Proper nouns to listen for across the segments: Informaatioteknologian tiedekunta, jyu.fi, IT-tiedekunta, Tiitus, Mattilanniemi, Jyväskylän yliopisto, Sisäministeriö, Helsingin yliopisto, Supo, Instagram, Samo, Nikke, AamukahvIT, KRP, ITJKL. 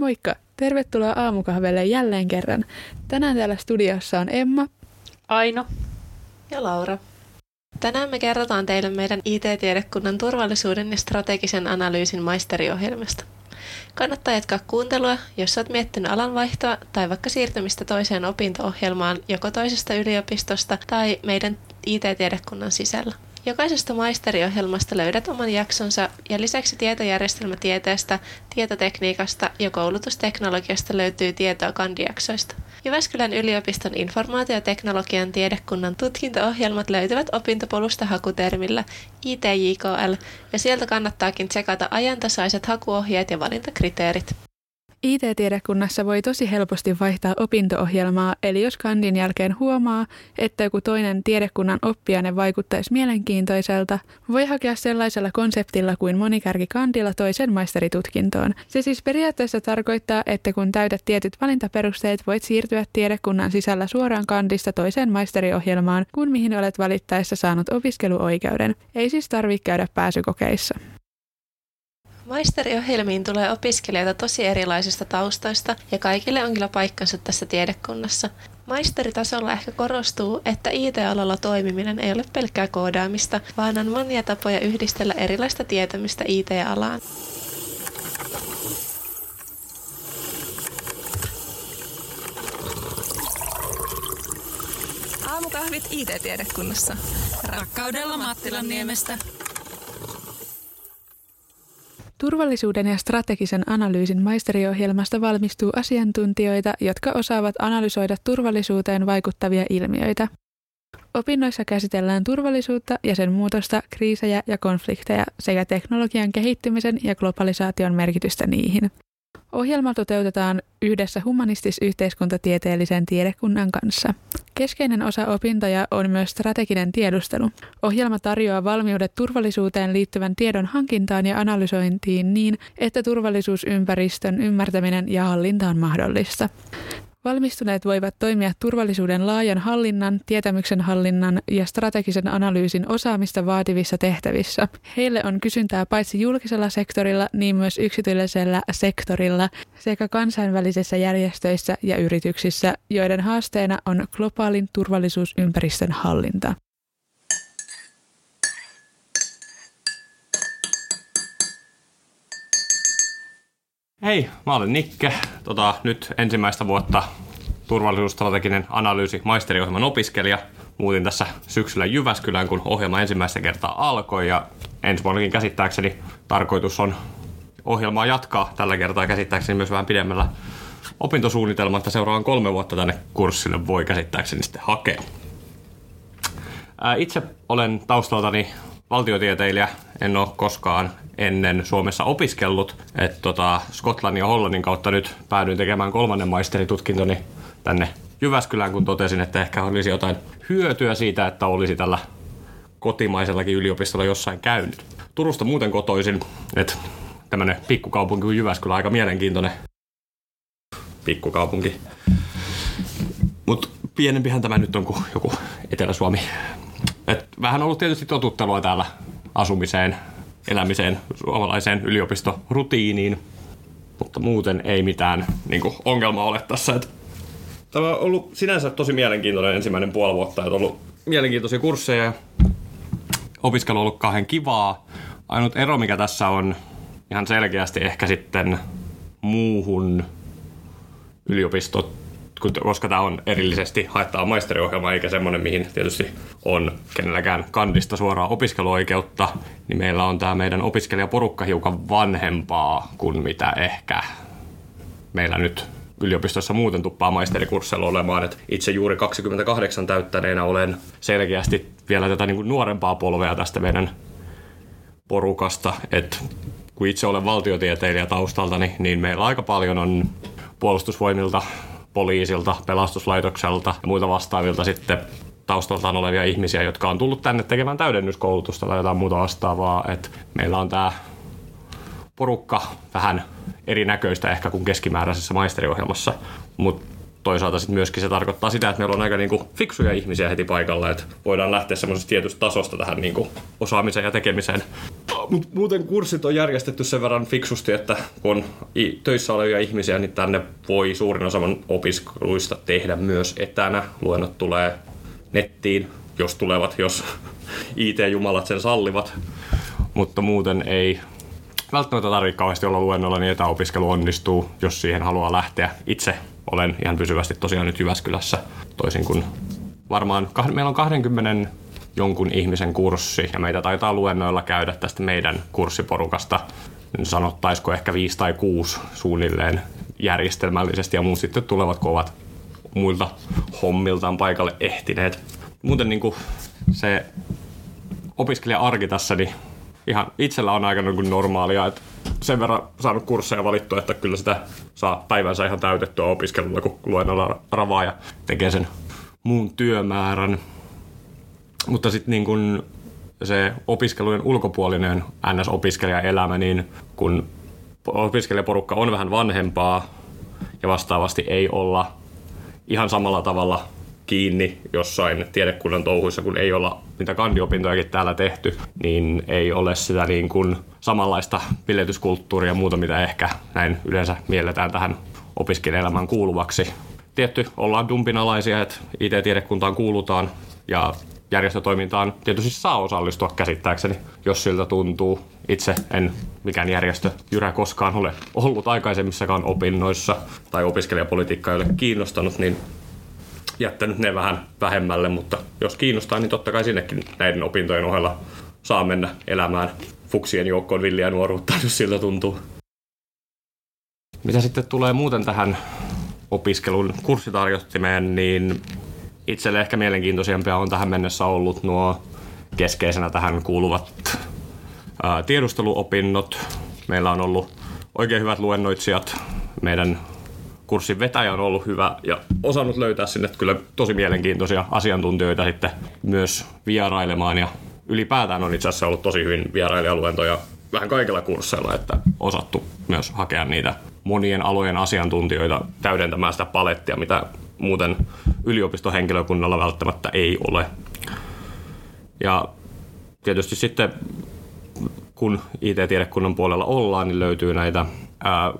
Moikka! Tervetuloa aamukahvelle jälleen kerran. Tänään täällä studiossa on Emma, Aino ja Laura. Tänään me kerrotaan teille meidän IT-tiedekunnan turvallisuuden ja strategisen analyysin maisteriohjelmasta. Kannattaa jatkaa kuuntelua, jos olet miettinyt alanvaihtoa tai vaikka siirtymistä toiseen opinto-ohjelmaan joko toisesta yliopistosta tai meidän IT-tiedekunnan sisällä. Jokaisesta maisteriohjelmasta löydät oman jaksonsa ja lisäksi tietojärjestelmätieteestä, tietotekniikasta ja koulutusteknologiasta löytyy tietoa kandijaksoista. Jyväskylän yliopiston informaatioteknologian tiedekunnan tutkinto-ohjelmat löytyvät opintopolusta hakutermillä ITJKL ja sieltä kannattaakin tsekata ajantasaiset hakuohjeet ja valintakriteerit. IT-tiedekunnassa voi tosi helposti vaihtaa opinto-ohjelmaa, eli jos kandin jälkeen huomaa, että joku toinen tiedekunnan oppiaine vaikuttaisi mielenkiintoiselta, voi hakea sellaisella konseptilla kuin monikärkikandilla toisen maisteritutkintoon. Se siis periaatteessa tarkoittaa, että kun täytät tietyt valintaperusteet, voit siirtyä tiedekunnan sisällä suoraan kandista toiseen maisteriohjelmaan, kun mihin olet valittaessa saanut opiskeluoikeuden. Ei siis tarvitse käydä pääsykokeissa. Maisteriohjelmiin tulee opiskelijoita tosi erilaisista taustoista ja kaikille on kyllä paikkansa tässä tiedekunnassa. Maisteritasolla ehkä korostuu, että IT-alalla toimiminen ei ole pelkkää koodaamista, vaan on monia tapoja yhdistellä erilaista tietämystä IT-alaan. Aamukahvit IT-tiedekunnassa. Rakkaudella Mattilanniemestä. Turvallisuuden ja strategisen analyysin maisteriohjelmasta valmistuu asiantuntijoita, jotka osaavat analysoida turvallisuuteen vaikuttavia ilmiöitä. Opinnoissa käsitellään turvallisuutta ja sen muutosta, kriisejä ja konflikteja sekä teknologian kehittymisen ja globalisaation merkitystä niihin. Ohjelma toteutetaan yhdessä humanistis-yhteiskuntatieteellisen tiedekunnan kanssa. Keskeinen osa opintoja on myös strateginen tiedustelu. Ohjelma tarjoaa valmiudet turvallisuuteen liittyvän tiedon hankintaan ja analysointiin niin, että turvallisuusympäristön ymmärtäminen ja hallinta on mahdollista. Valmistuneet voivat toimia turvallisuuden laajan hallinnan, tietämyksen hallinnan ja strategisen analyysin osaamista vaativissa tehtävissä. Heille on kysyntää paitsi julkisella sektorilla, niin myös yksityisellä sektorilla sekä kansainvälisissä järjestöissä ja yrityksissä, joiden haasteena on globaalin turvallisuusympäristön hallinta. Hei, mä olen Nikke. Nyt ensimmäistä vuotta turvallisuusstrateginen analyysi maisteriohjelman opiskelija. Muutin tässä syksyllä Jyväskylään, kun ohjelma ensimmäistä kertaa alkoi ja ensi vuonnakin käsittääkseni tarkoitus on ohjelmaa jatkaa. Tällä kertaa käsittääkseni myös vähän pidemmällä opintosuunnitelmalla, että seuraavan 3 vuotta tänne kurssille voi käsittääkseni sitten hakea. Itse olen taustaltani valtiotieteilijä, en ole koskaan ennen Suomessa opiskellut. Skotlannin ja Hollannin kautta nyt päädyin tekemään 3. maisteritutkintoni tänne Jyväskylään, kun totesin, että ehkä olisi jotain hyötyä siitä, että olisi tällä kotimaisellakin yliopistolla jossain käynyt. Turusta muuten kotoisin, että tämmöinen pikkukaupunki kuin Jyväskylä, aika mielenkiintoinen pikkukaupunki. Mutta pienempihän tämä nyt on kuin joku Etelä-Suomi. Vähän ollut tietysti totuttelua täällä asumiseen, elämiseen, suomalaiseen yliopistorutiiniin, mutta muuten ei mitään ongelmaa ole tässä. Tämä on ollut sinänsä tosi mielenkiintoinen ensimmäinen puoli vuotta, on ollut mielenkiintoisia kursseja ja opiskelu on ollut kauhean kivaa. Ainut ero, mikä tässä on ihan selkeästi ehkä sitten muuhun yliopistoon, koska tämä on erillisesti haettava maisteriohjelma, eikä semmoinen, mihin tietysti on kenelläkään kandista suoraa opiskeluoikeutta, niin meillä on tämä meidän opiskelijaporukka hiukan vanhempaa kuin mitä ehkä meillä nyt yliopistossa muuten tuppaa maisterikursseilla olemaan. Et itse juuri 28 täyttäneenä olen selkeästi vielä tätä nuorempaa polvea tästä meidän porukasta. Et kun itse olen valtiotieteilijä taustaltani, niin meillä aika paljon on puolustusvoimilta, poliisilta, pelastuslaitokselta ja muilta vastaavilta sitten taustaltaan olevia ihmisiä, jotka on tullut tänne tekemään täydennyskoulutusta tai jotain muuta vastaavaa. Et meillä on tämä porukka vähän erinäköistä ehkä kuin keskimääräisessä maisteriohjelmassa, mutta toisaalta sitten myöskin se tarkoittaa sitä, että meillä on aika niinku fiksuja ihmisiä heti paikalla, että voidaan lähteä semmoisesta tietystä tasosta tähän niinku osaamiseen ja tekemiseen. Muuten kurssit on järjestetty sen verran fiksusti, että kun on töissä olevia ihmisiä, niin tänne voi suurin osa opiskeluista tehdä myös etänä. Luennot tulee nettiin, jos tulevat, jos IT-jumalat sen sallivat, mutta muuten ei välttämättä tarvitse kauheasti olla luennolla, niin etäopiskelu onnistuu, jos siihen haluaa lähteä. Itse olen ihan pysyvästi tosiaan nyt Jyväskylässä, toisin kuin varmaan meillä on 20 jonkun ihmisen kurssi, ja meitä taitaa luennoilla käydä tästä meidän kurssiporukasta, sanottaisiko ehkä 5 tai 6 suunnilleen järjestelmällisesti, ja muut sitten tulevat, kun ovat muilta hommiltaan paikalle ehtineet. Muuten niin kuin se opiskelija-arki tässä, niin ihan itsellä on aika normaalia, että sen verran saanut kursseja valittua, että kyllä sitä saa päivänsä ihan täytettyä opiskelulla, kun luennolla ravaa ja tekee sen muun työmäärän. Mutta sitten niin kun se opiskelujen ulkopuolinen NS-opiskelijaelämä, niin kun opiskelijaporukka on vähän vanhempaa ja vastaavasti ei olla ihan samalla tavalla kiinni jossain tiedekunnan touhuissa, kun ei olla niitä kandiopintojakin täällä tehty, niin ei ole sitä niin kuin samanlaista piletyskulttuuria ja muuta, mitä ehkä näin yleensä mielletään tähän opiskelijaelämään kuuluvaksi. Tietty, ollaan dumpinalaisia, että IT-tiedekuntaan kuulutaan ja järjestötoimintaan tietysti saa osallistua käsittääkseni, jos siltä tuntuu. Itse en mikään järjestöjyrä koskaan ole ollut aikaisemmissakaan opinnoissa tai opiskelijapolitiikka ei ole kiinnostanut, niin jättänyt ne vähän vähemmälle, mutta jos kiinnostaa, niin totta kai sinnekin näiden opintojen ohella saa mennä elämään fuksien joukkoon villiä nuoruutta, jos siltä tuntuu. Mitä sitten tulee muuten tähän opiskelun kurssitarjottimeen, niin itselle ehkä mielenkiintoisempia on tähän mennessä ollut nuo keskeisenä tähän kuuluvat tiedusteluopinnot. Meillä on ollut oikein hyvät luennoitsijat. Meidän kurssin vetäjä on ollut hyvä ja osannut löytää sinne kyllä tosi mielenkiintoisia asiantuntijoita sitten myös vierailemaan. Ja ylipäätään on itse asiassa ollut tosi hyvin vierailijaluentoja vähän kaikilla kursseilla, että osattu myös hakea niitä monien alojen asiantuntijoita täydentämään sitä palettia, mitä muuten yliopistohenkilökunnalla välttämättä ei ole. Ja tietysti sitten kun IT-tiedekunnan puolella ollaan, niin löytyy näitä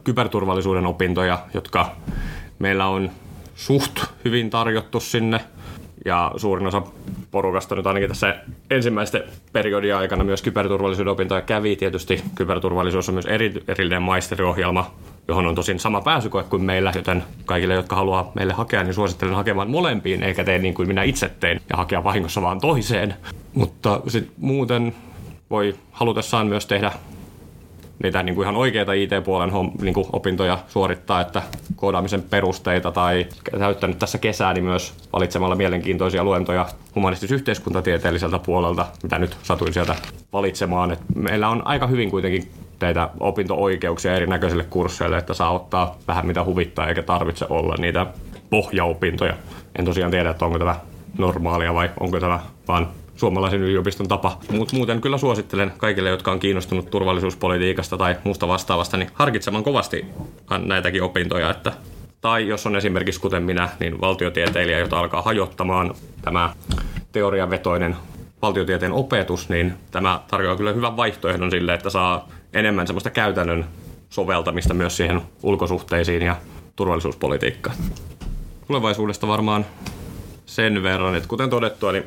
kyberturvallisuuden opintoja, jotka meillä on suht hyvin tarjottu sinne. Ja suurin osa porukasta nyt ainakin tässä ensimmäisten periodin aikana myös kyberturvallisuuden opintoja kävi. Tietysti kyberturvallisuus on myös erillinen maisteriohjelma, johon on tosin sama pääsykoe kuin meillä, joten kaikille, jotka haluaa meille hakea, niin suosittelen hakemaan molempiin, eikä tee niin kuin minä itse tein ja hakea vahingossa vaan toiseen. Mutta sitten muuten voi halutessaan myös tehdä niitä niin kuin ihan oikeita IT-puolen niin kuin opintoja suorittaa, että koodaamisen perusteita tai täyttänyt tässä kesää niin myös valitsemalla mielenkiintoisia luentoja humanistis-yhteiskuntatieteelliseltä puolelta, mitä nyt satuin sieltä valitsemaan. Et meillä on aika hyvin kuitenkin teitä opinto-oikeuksia erinäköisille kursseille, että saa ottaa vähän mitä huvittaa eikä tarvitse olla niitä pohjaopintoja. En tosiaan tiedä, että onko tämä normaalia vai onko tämä vaan suomalaisen yliopiston tapa. Mutta muuten kyllä suosittelen kaikille, jotka on kiinnostunut turvallisuuspolitiikasta tai muusta vastaavasta, niin harkitsemaan kovasti näitäkin opintoja. Että, tai jos on esimerkiksi kuten minä, niin valtiotieteilijä, jota alkaa hajottamaan tämä teoriavetoinen valtiotieteen opetus, niin tämä tarjoaa kyllä hyvän vaihtoehdon sille, että saa enemmän semmoista käytännön soveltamista myös siihen ulkosuhteisiin ja turvallisuuspolitiikkaan. Tulevaisuudesta varmaan sen verran, että kuten todettua, niin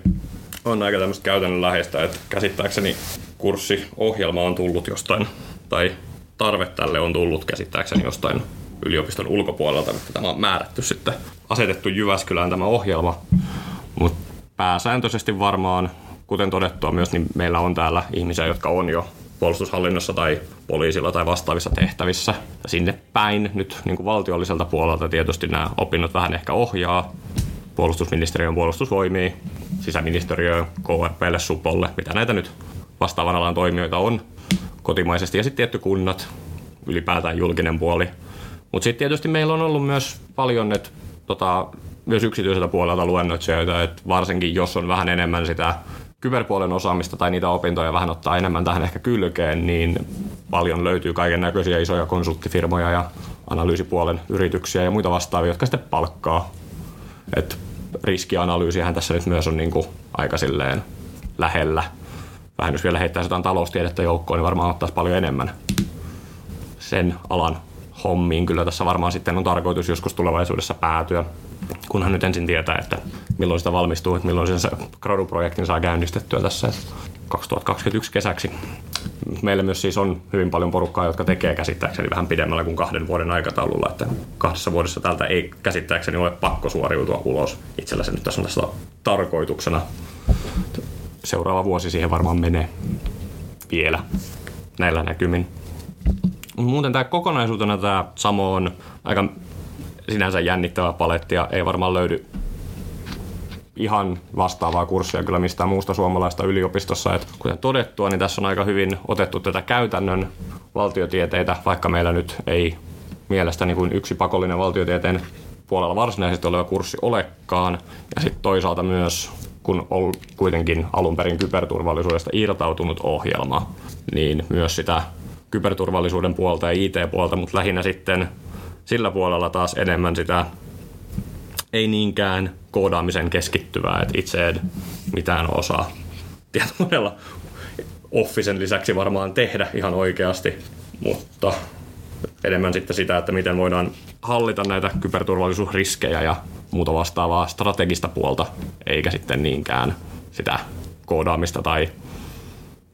on aika tämmöistä käytännönläheistä, että käsittääkseni kurssiohjelma on tullut jostain, tai tarve tälle on tullut käsittääkseni jostain yliopiston ulkopuolelta, mutta tämä on määrätty sitten, asetettu Jyväskylään tämä ohjelma. Mutta pääsääntöisesti varmaan, kuten todettua myös, niin meillä on täällä ihmisiä, jotka on jo puolustushallinnossa tai poliisilla tai vastaavissa tehtävissä. Ja sinne päin nyt niin kuin valtiolliselta puolelta tietysti nämä opinnot vähän ehkä ohjaa. Puolustusministeriön puolustusvoimia, sisäministeriöön, KRPlle, Supolle, mitä näitä nyt vastaavan alan toimijoita on kotimaisesti, ja sitten tietty kunnat, ylipäätään julkinen puoli. Mutta sitten tietysti meillä on ollut myös paljon myös yksityiseltä puolelta luennoitsijoita, että varsinkin jos on vähän enemmän sitä kyberpuolen osaamista tai niitä opintoja vähän ottaa enemmän tähän ehkä kylkeen, niin paljon löytyy kaiken näköisiä isoja konsulttifirmoja ja analyysipuolen yrityksiä ja muita vastaavia, jotka sitten palkkaa. Et riskianalyysiähän tässä nyt myös on niinku aika silleen lähellä. Vähän jos vielä heittäisi jotain taloustiedettä joukkoon, niin varmaan ottaisi paljon enemmän sen alan hommiin. Kyllä tässä varmaan sitten on tarkoitus joskus tulevaisuudessa päätyä, kunhan nyt ensin tietää, että milloin sitä valmistuu, että milloin sen graduprojektin saa käynnistettyä tässä 2021 kesäksi. Meillä myös siis on hyvin paljon porukkaa, jotka tekee käsittääkseni vähän pidemmällä kuin 2 vuoden aikataululla, että 2 vuodessa tältä ei käsittääkseni ole pakko suoriutua ulos. Itsellä se nyt tässä on tässä tarkoituksena. Seuraava vuosi siihen varmaan menee vielä näillä näkymin. Muuten tämä kokonaisuutena tämä Samo on aika sinänsä jännittävä paletti ja ei varmaan löydy ihan vastaavaa kurssia kyllä mistään muusta suomalaista yliopistossa. Et kuten todettua, niin tässä on aika hyvin otettu tätä käytännön valtiotieteitä, vaikka meillä nyt ei mielestäni kuin yksi pakollinen valtiotieteen puolella varsinaisesti oleva kurssi olekaan. Ja sitten toisaalta myös, kun on kuitenkin alun perin kyberturvallisuudesta irtautunut ohjelma, niin myös sitä kyberturvallisuuden puolta ja IT-puolta, mutta lähinnä sitten sillä puolella taas enemmän sitä ei niinkään koodaamisen keskittyvää, että itse en mitään osaa tietokoneella Officen lisäksi varmaan tehdä ihan oikeasti, mutta enemmän sitten sitä, että miten voidaan hallita näitä kyberturvallisuusriskejä ja muuta vastaavaa strategista puolta, eikä sitten niinkään sitä koodaamista tai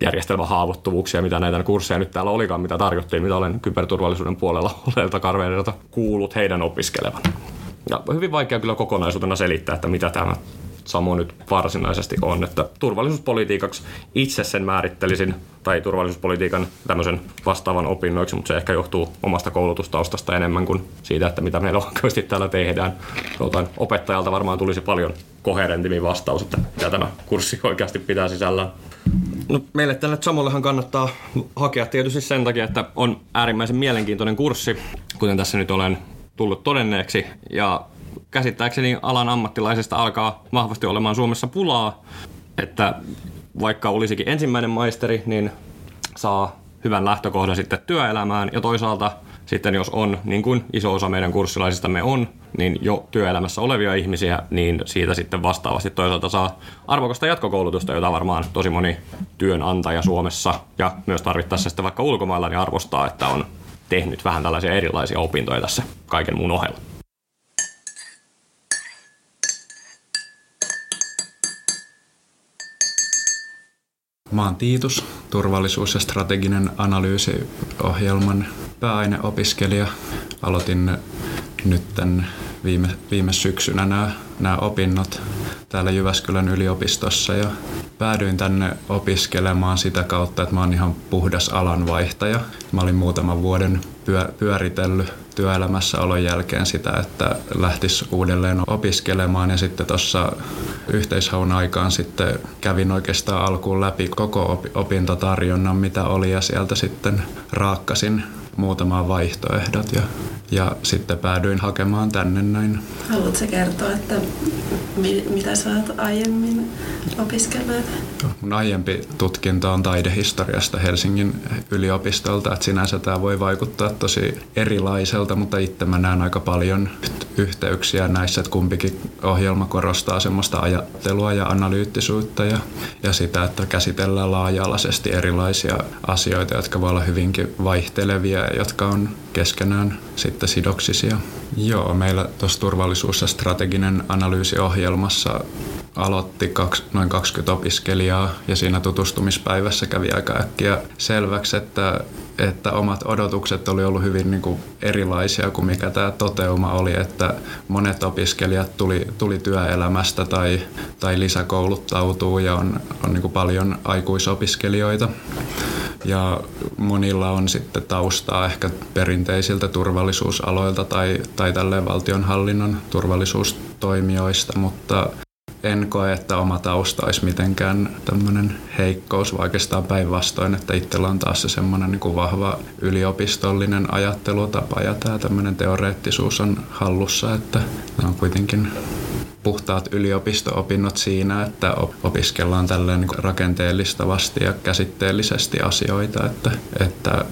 järjestelmähaavoittuvuuksia, mitä näitä kursseja nyt täällä olikaan, mitä tarjottiin, mitä olen kyberturvallisuuden puolella oleilta karveidelta kuullut heidän opiskelevan. Ja hyvin vaikea kyllä kokonaisuutena selittää, että mitä tämä Samo nyt varsinaisesti on, että turvallisuuspolitiikaksi itse sen määrittelisin, tai turvallisuuspolitiikan tämmöisen vastaavan opinnoiksi, mutta se ehkä johtuu omasta koulutustaustasta enemmän kuin siitä, että mitä meillä oikeasti täällä tehdään. Jotain opettajalta varmaan tulisi paljon koherentimmin vastaus, että mitä tämä kurssi oikeasti pitää sisällään. No, meille tälle Samollehan kannattaa hakea tietysti sen takia, että on äärimmäisen mielenkiintoinen kurssi, kuten tässä nyt olen tullut todenneeksi, ja käsittääkseni alan ammattilaisista alkaa vahvasti olemaan Suomessa pulaa, että vaikka olisikin ensimmäinen maisteri, niin saa hyvän lähtökohdan sitten työelämään ja toisaalta sitten jos on, niin kuin iso osa meidän kurssilaisistamme on, niin jo työelämässä olevia ihmisiä, niin siitä sitten vastaavasti toisaalta saa arvokasta jatkokoulutusta, jota varmaan tosi moni työnantaja Suomessa ja myös tarvittaessa sitten vaikka ulkomailla niin arvostaa, että on tehnyt vähän tällaisia erilaisia opintoja tässä kaiken muun ohella. Mä oon Tiitus, turvallisuus- ja strateginen analyysiohjelman pääaineopiskelija. Aloitin nyt tämän viime syksynä nämä opinnot täällä Jyväskylän yliopistossa ja päädyin tänne opiskelemaan sitä kautta, että mä oon ihan puhdas alanvaihtaja. Mä olin muutaman vuoden pyöritellyt työelämässä olon jälkeen sitä, että lähtis uudelleen opiskelemaan ja sitten tuossa yhteishaun aikaan sitten kävin oikeastaan alkuun läpi koko opintotarjonnan, mitä oli ja sieltä sitten raakkasin muutamaan vaihtoehdot ja sitten päädyin hakemaan tänne näin. Haluatko kertoa, että mitä sä oot aiemmin opiskellut? Mun aiempi tutkinto on taidehistoriasta Helsingin yliopistolta, että sinänsä tää voi vaikuttaa tosi erilaiselta, mutta itse mä näen aika paljon yhteyksiä näissä, että kumpikin ohjelma korostaa semmoista ajattelua ja analyyttisuutta ja sitä, että käsitellään laaja-alaisesti erilaisia asioita, jotka voi olla hyvinkin vaihtelevia ja jotka on keskenään sitten sidoksisia. Joo, meillä tuossa turvallisuus- ja strateginen analyysiohjelmassa aloitti noin 20 opiskelijaa ja siinä tutustumispäivässä kävi aika äkkiä selväksi, että omat odotukset oli ollut hyvin niin kuin erilaisia kuin mikä tämä toteuma oli, että monet opiskelijat tuli työelämästä tai lisäkouluttautuu ja on niin kuin paljon aikuisopiskelijoita. Ja monilla on sitten taustaa ehkä perinteisiltä turvallisuusaloilta tai tälleen valtionhallinnon turvallisuustoimijoista, mutta en koe, että oma tausta olisi mitenkään tämmöinen heikkous, vaan oikeastaan päinvastoin, että itsellä on taas se semmoinen niin kuin vahva yliopistollinen ajattelutapa ja tämä tämmöinen teoreettisuus on hallussa, että on kuitenkin puhtaat yliopisto-opinnot siinä, että opiskellaan tälleen rakenteellistavasti ja käsitteellisesti asioita, että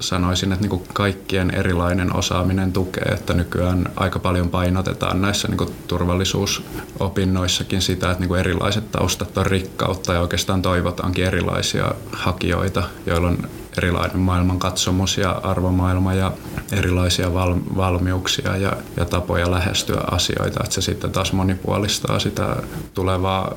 sanoisin, että niin kaikkien erilainen osaaminen tukee, että nykyään aika paljon painotetaan näissä niin turvallisuusopinnoissakin sitä, että niin erilaiset taustat on rikkautta ja oikeastaan toivotaankin erilaisia hakijoita, joilla on erilainen maailmankatsomus ja arvomaailma ja erilaisia valmiuksia ja tapoja lähestyä asioita, että se sitten taas monipuolistaa sitä tulevaa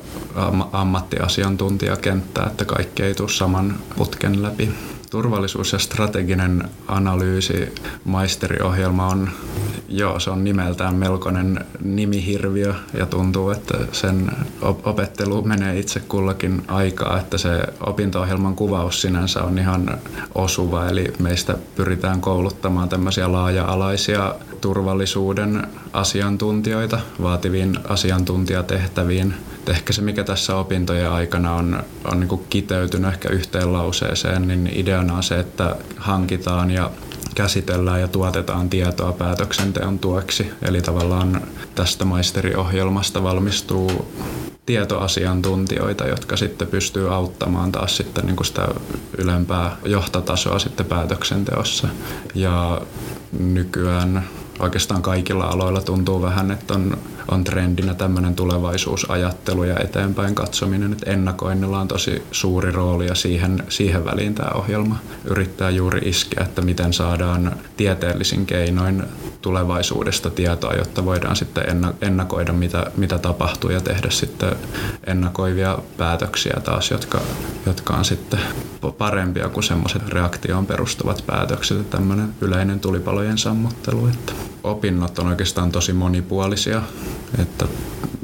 ammattiasiantuntijakenttää, että kaikki ei tule saman putken läpi. Turvallisuus- ja strateginen analyysi maisteriohjelma on, se on nimeltään melkoinen nimihirviö ja tuntuu, että sen opettelu menee itse kullakin aikaa, että se opinto-ohjelman kuvaus sinänsä on ihan osuva, eli meistä pyritään kouluttamaan tämmöisiä laaja-alaisia turvallisuuden asiantuntijoita vaativiin asiantuntijatehtäviin. Ehkä se, mikä tässä opintojen aikana on niin kuin kiteytynyt ehkä yhteen lauseeseen, niin ideana on se, että hankitaan ja käsitellään ja tuotetaan tietoa päätöksenteon tueksi. Eli tavallaan tästä maisteriohjelmasta valmistuu tietoasiantuntijoita, jotka sitten pystyy auttamaan taas sitten niin kuin sitä ylempää johtotasoa sitten päätöksenteossa. Ja nykyään oikeastaan kaikilla aloilla tuntuu vähän, että on trendinä tämmöinen tulevaisuusajattelu ja eteenpäin katsominen, että ennakoinnilla on tosi suuri rooli ja siihen väliin tämä ohjelma yrittää juuri iskeä, että miten saadaan tieteellisin keinoin tulevaisuudesta tietoa, jotta voidaan sitten ennakoida, mitä tapahtuu ja tehdä sitten ennakoivia päätöksiä taas, jotka on sitten parempia kuin semmoiset reaktioon perustuvat päätökset ja tämmöinen yleinen tulipalojen sammuttelu. Että opinnot on oikeastaan tosi monipuolisia, että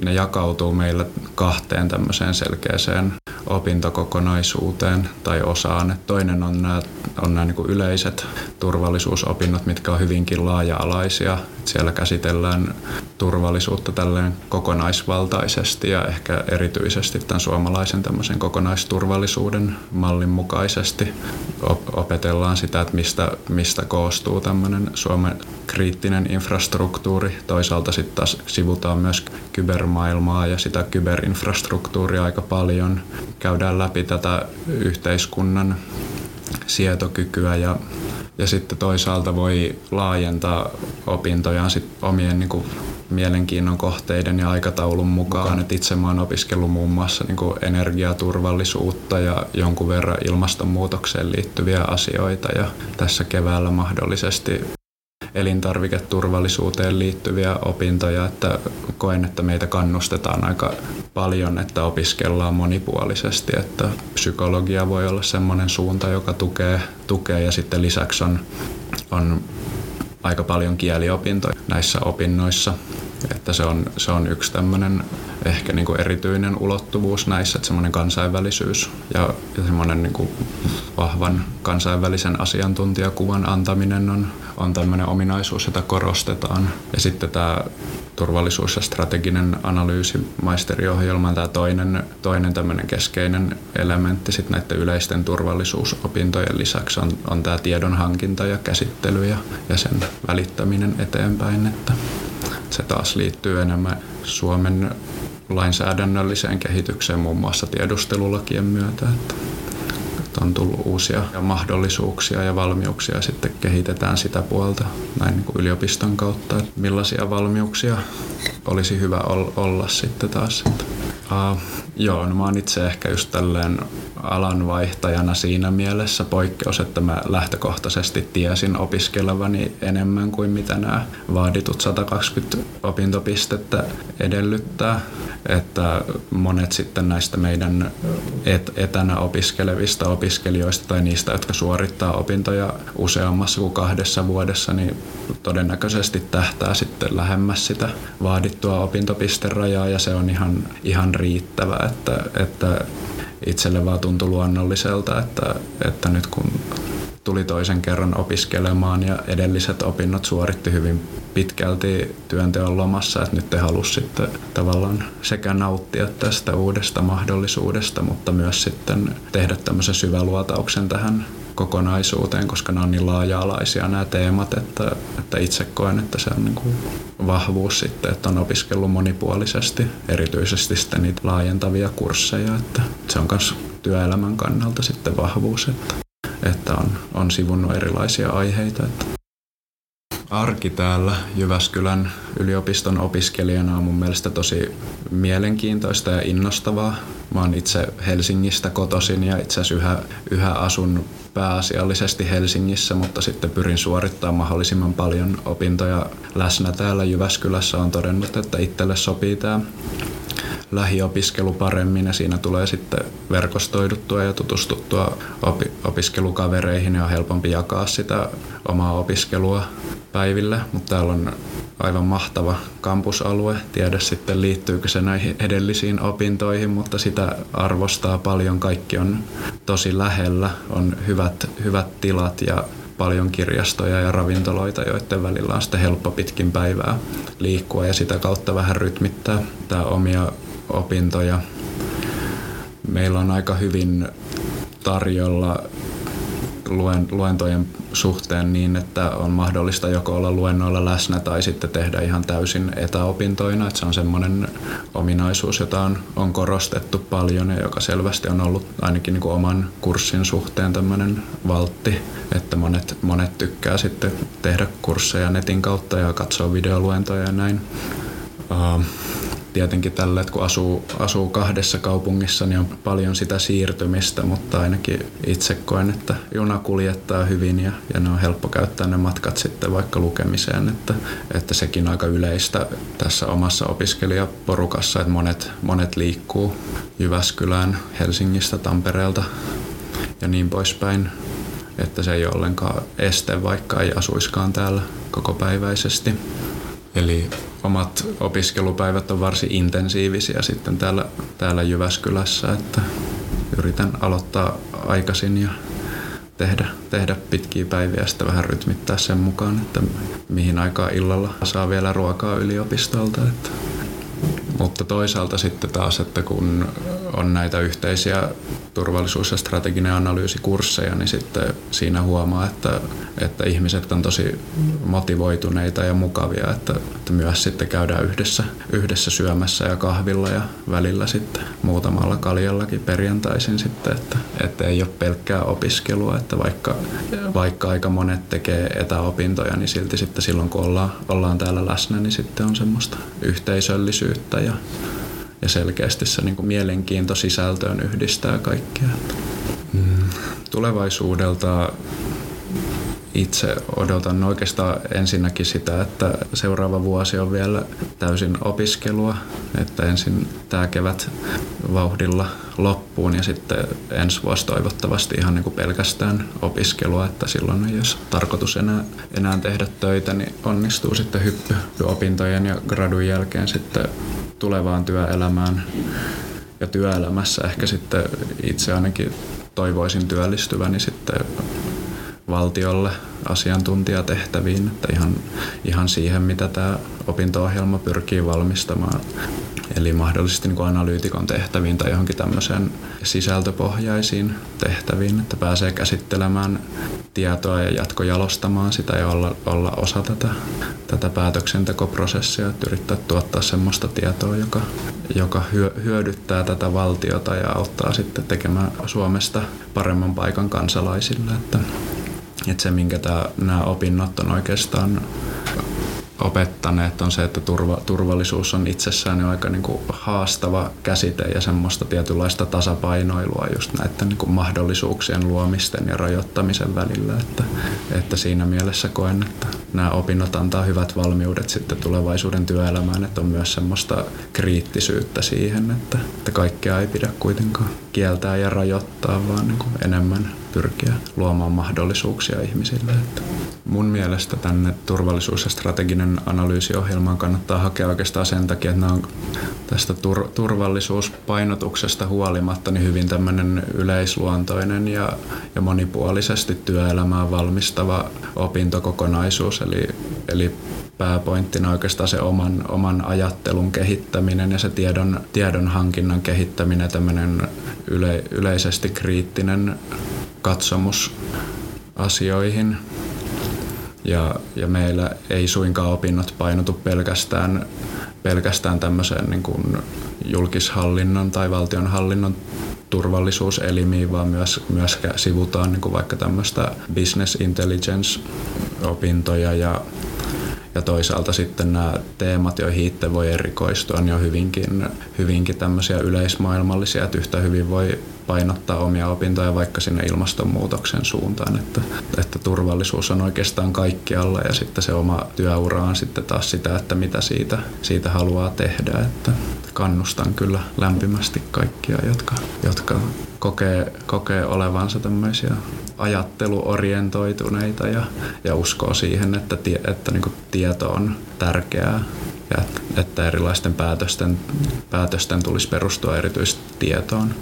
ne jakautuu meillä kahteen tämmöiseen selkeäseen opintokokonaisuuteen tai osaan. Että toinen on nämä niin kuin yleiset turvallisuusopinnot, mitkä on hyvinkin laaja-alaisia. Että siellä käsitellään turvallisuutta tälleen kokonaisvaltaisesti ja ehkä erityisesti tämän suomalaisen tämmöisen kokonaisturvallisuuden mallin mukaisesti. Opetellaan sitä, että mistä koostuu tämmöinen Suomen kriittinen infrastruktuuri. Toisaalta sitten taas sivutaan myös kybermaailmaa ja sitä kyberinfrastruktuuria aika paljon. Käydään läpi tätä yhteiskunnan sietokykyä ja sitten toisaalta voi laajentaa opintojaan sit omien niin kuin mielenkiinnon kohteiden ja aikataulun mukaan. Et itse mä oon opiskellut muun muassa niin kuin energiaturvallisuutta ja jonkun verran ilmastonmuutokseen liittyviä asioita ja tässä keväällä mahdollisesti elintarviketurvallisuuteen liittyviä opintoja, että koen, että meitä kannustetaan aika paljon, että opiskellaan monipuolisesti, että psykologia voi olla semmoinen suunta, joka tukee ja sitten lisäksi on aika paljon kieliopintoja näissä opinnoissa, että se on yksi tämmöinen ehkä niin kuin erityinen ulottuvuus näissä, että semmoinen kansainvälisyys ja semmoinen niin kuin vahvan kansainvälisen asiantuntijakuvan antaminen on tämmöinen ominaisuus, jota korostetaan. Ja sitten tämä turvallisuus- ja strateginen analyysi maisteriohjelman tämä toinen tämmöinen keskeinen elementti sitten näiden yleisten turvallisuusopintojen lisäksi on tämä tiedonhankinta ja käsittely ja sen välittäminen eteenpäin, että se taas liittyy enemmän Suomen lainsäädännölliseen kehitykseen muun muassa tiedustelulakien myötä, että on tullut uusia mahdollisuuksia ja valmiuksia ja sitten kehitetään sitä puolta näin niin kuin yliopiston kautta, että millaisia valmiuksia olisi hyvä olla sitten taas. No mä oon itse ehkä just tälleen alanvaihtajana siinä mielessä poikkeus, että mä lähtökohtaisesti tiesin opiskelevani enemmän kuin mitä nämä vaaditut 120 opintopistettä edellyttää. Että monet sitten näistä meidän etänä opiskelevista opiskelijoista tai niistä, jotka suorittaa opintoja useammassa kuin 2 vuodessa, niin todennäköisesti tähtää sitten lähemmäs sitä vaadittua opintopisterajaa ja se on ihan riittävä, että itselle vaan tuntui luonnolliselta, että nyt kun tuli toisen kerran opiskelemaan ja edelliset opinnot suoritti hyvin pitkälti työnteon lomassa, että nyt halusi sitten tavallaan sekä nauttia tästä uudesta mahdollisuudesta, mutta myös sitten tehdä tämmöisen syväluotauksen tähän kokonaisuuteen, koska nämä on niin laaja-alaisia nämä teemat, että itse koen, että se on niin kuin vahvuus sitten, että on opiskellut monipuolisesti, erityisesti sitten niitä laajentavia kursseja, että se on myös työelämän kannalta sitten vahvuus, että että on sivunnut erilaisia aiheita. Arki täällä Jyväskylän yliopiston opiskelijana on mun mielestä tosi mielenkiintoista ja innostavaa. Mä oon itse Helsingistä kotoisin ja itse asiassa yhä asun pääasiallisesti Helsingissä, mutta sitten pyrin suorittamaan mahdollisimman paljon opintoja läsnä täällä Jyväskylässä. On todennut, että itselle sopii tää lähiopiskelu paremmin ja siinä tulee sitten verkostoiduttua ja tutustuttua opiskelukavereihin ja on helpompi jakaa sitä omaa opiskelua päivillä, mutta täällä on aivan mahtava kampusalue. Tiedä sitten liittyykö se näihin edellisiin opintoihin, mutta sitä arvostaa paljon. Kaikki on tosi lähellä, on hyvät tilat ja paljon kirjastoja ja ravintoloita, joiden välillä on sitten helppo pitkin päivää liikkua ja sitä kautta vähän rytmittää tää omia opintoja. Meillä on aika hyvin tarjolla luentojen suhteen niin, että on mahdollista joko olla luennoilla läsnä tai sitten tehdä ihan täysin etäopintoina. Että se on semmoinen ominaisuus, jota on korostettu paljon ja joka selvästi on ollut ainakin niin kuin oman kurssin suhteen tämmöinen valtti, että monet tykkää sitten tehdä kursseja netin kautta ja katsoa videoluentoja ja näin. Tietenkin tällä, että kun asuu kahdessa kaupungissa, niin on paljon sitä siirtymistä, mutta ainakin itse koen, että juna kuljettaa hyvin ja ne on helppo käyttää ne matkat sitten vaikka lukemiseen, että sekin on aika yleistä tässä omassa opiskelijaporukassa, että monet liikkuu Jyväskylään, Helsingistä, Tampereelta ja niin poispäin, että se ei ole ollenkaan este, vaikka ei asuiskaan täällä kokopäiväisesti. Eli omat opiskelupäivät on varsin intensiivisiä sitten täällä Jyväskylässä, että yritän aloittaa aikaisin ja tehdä pitkiä päiviä ja sitten vähän rytmittää sen mukaan, että mihin aikaan illalla saa vielä ruokaa yliopistolta. Mutta toisaalta sitten taas, että kun on näitä yhteisiä turvallisuus- ja strateginen analyysikursseja, niin sitten siinä huomaa, että ihmiset on tosi motivoituneita ja mukavia, että myös sitten käydään yhdessä syömässä ja kahvilla ja välillä sitten muutamalla kaljallakin perjantaisin sitten, että ei ole pelkkää opiskelua, että vaikka aika monet tekee etäopintoja, niin silti sitten silloin kun ollaan täällä läsnä, niin sitten on semmoista yhteisöllisyyttä ja selkeästi se niin kuin mielenkiinto sisältöön yhdistää kaikkea. Tulevaisuudelta itse odotan oikeastaan ensinnäkin sitä, että seuraava vuosi on vielä täysin opiskelua, että ensin tämä kevät vauhdilla loppuun ja sitten ensi vuosi toivottavasti ihan niin kuin pelkästään opiskelua, että silloin jos tarkoitus enää tehdä töitä, niin onnistuu sitten hyppy opintojen ja gradun jälkeen sitten tulevaan työelämään ja työelämässä ehkä sitten itse ainakin toivoisin työllistyväni sitten valtiolle asiantuntijatehtäviin, että ihan siihen, mitä tämä opinto-ohjelma pyrkii valmistamaan. Eli mahdollisesti niin kuin analyytikon tehtäviin tai johonkin tämmöiseen sisältöpohjaisiin tehtäviin, että pääsee käsittelemään tietoa ja jatkojalostamaan sitä ja olla osa tätä päätöksentekoprosessia, että yrittää tuottaa semmoista tietoa, joka hyödyttää tätä valtiota ja auttaa sitten tekemään Suomesta paremman paikan kansalaisille. Että se, minkä nämä opinnot on oikeastaan opettaneet, on se, että turvallisuus on itsessään jo aika niin kuin haastava käsite ja semmoista tietynlaista tasapainoilua just näiden niin kuin mahdollisuuksien luomisten ja rajoittamisen välillä. Että siinä mielessä koen, että nämä opinnot antaa hyvät valmiudet sitten tulevaisuuden työelämään, että on myös semmoista kriittisyyttä siihen, että kaikkea ei pidä kuitenkaan kieltää ja rajoittaa, vaan niin kuin enemmän pyrkiä luomaan mahdollisuuksia ihmisille. Mun mielestä tänne turvallisuus- ja strateginen analyysiohjelmaan kannattaa hakea oikeastaan sen takia, että nämä on tästä turvallisuuspainotuksesta huolimatta niin hyvin tämmöinen yleisluontoinen ja monipuolisesti työelämään valmistava opintokokonaisuus. Eli pääpointtina oikeastaan se oman ajattelun kehittäminen ja se tiedon hankinnan kehittäminen ja tämmöinen yleisesti kriittinen katsomus asioihin. Ja meillä ei suinkaan opinnot painotu pelkästään tämmöiseen niin kuin julkishallinnon tai valtionhallinnon turvallisuuselimiin, vaan myös sivutaan niin kuin vaikka tämmöistä business intelligence-opintoja ja toisaalta sitten nämä teemat, joihin itse voi erikoistua, niin on hyvinkin tämmöisiä yleismaailmallisia, että yhtä hyvin voi painottaa omia opintoja vaikka sinne ilmastonmuutoksen suuntaan, että turvallisuus on oikeastaan kaikkialla ja sitten se oma työura on sitten taas sitä, että mitä siitä haluaa tehdä. Että kannustan kyllä lämpimästi kaikkia, jotka kokee olevansa tämmöisiä ajatteluorientoituneita ja uskoo siihen, että niin kuin tieto on tärkeää ja että erilaisten päätösten tulisi perustua erityisesti tietoon.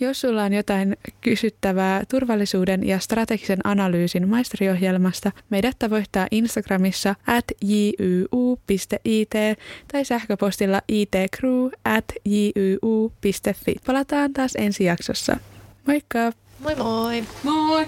Jos sulla on jotain kysyttävää turvallisuuden ja strategisen analyysin maisteriohjelmasta, meidät tavoittaa Instagramissa @jyu.it tai sähköpostilla itcrew@jyu.fi. Palataan taas ensi jaksossa. Moikka! Moi moi! Moi!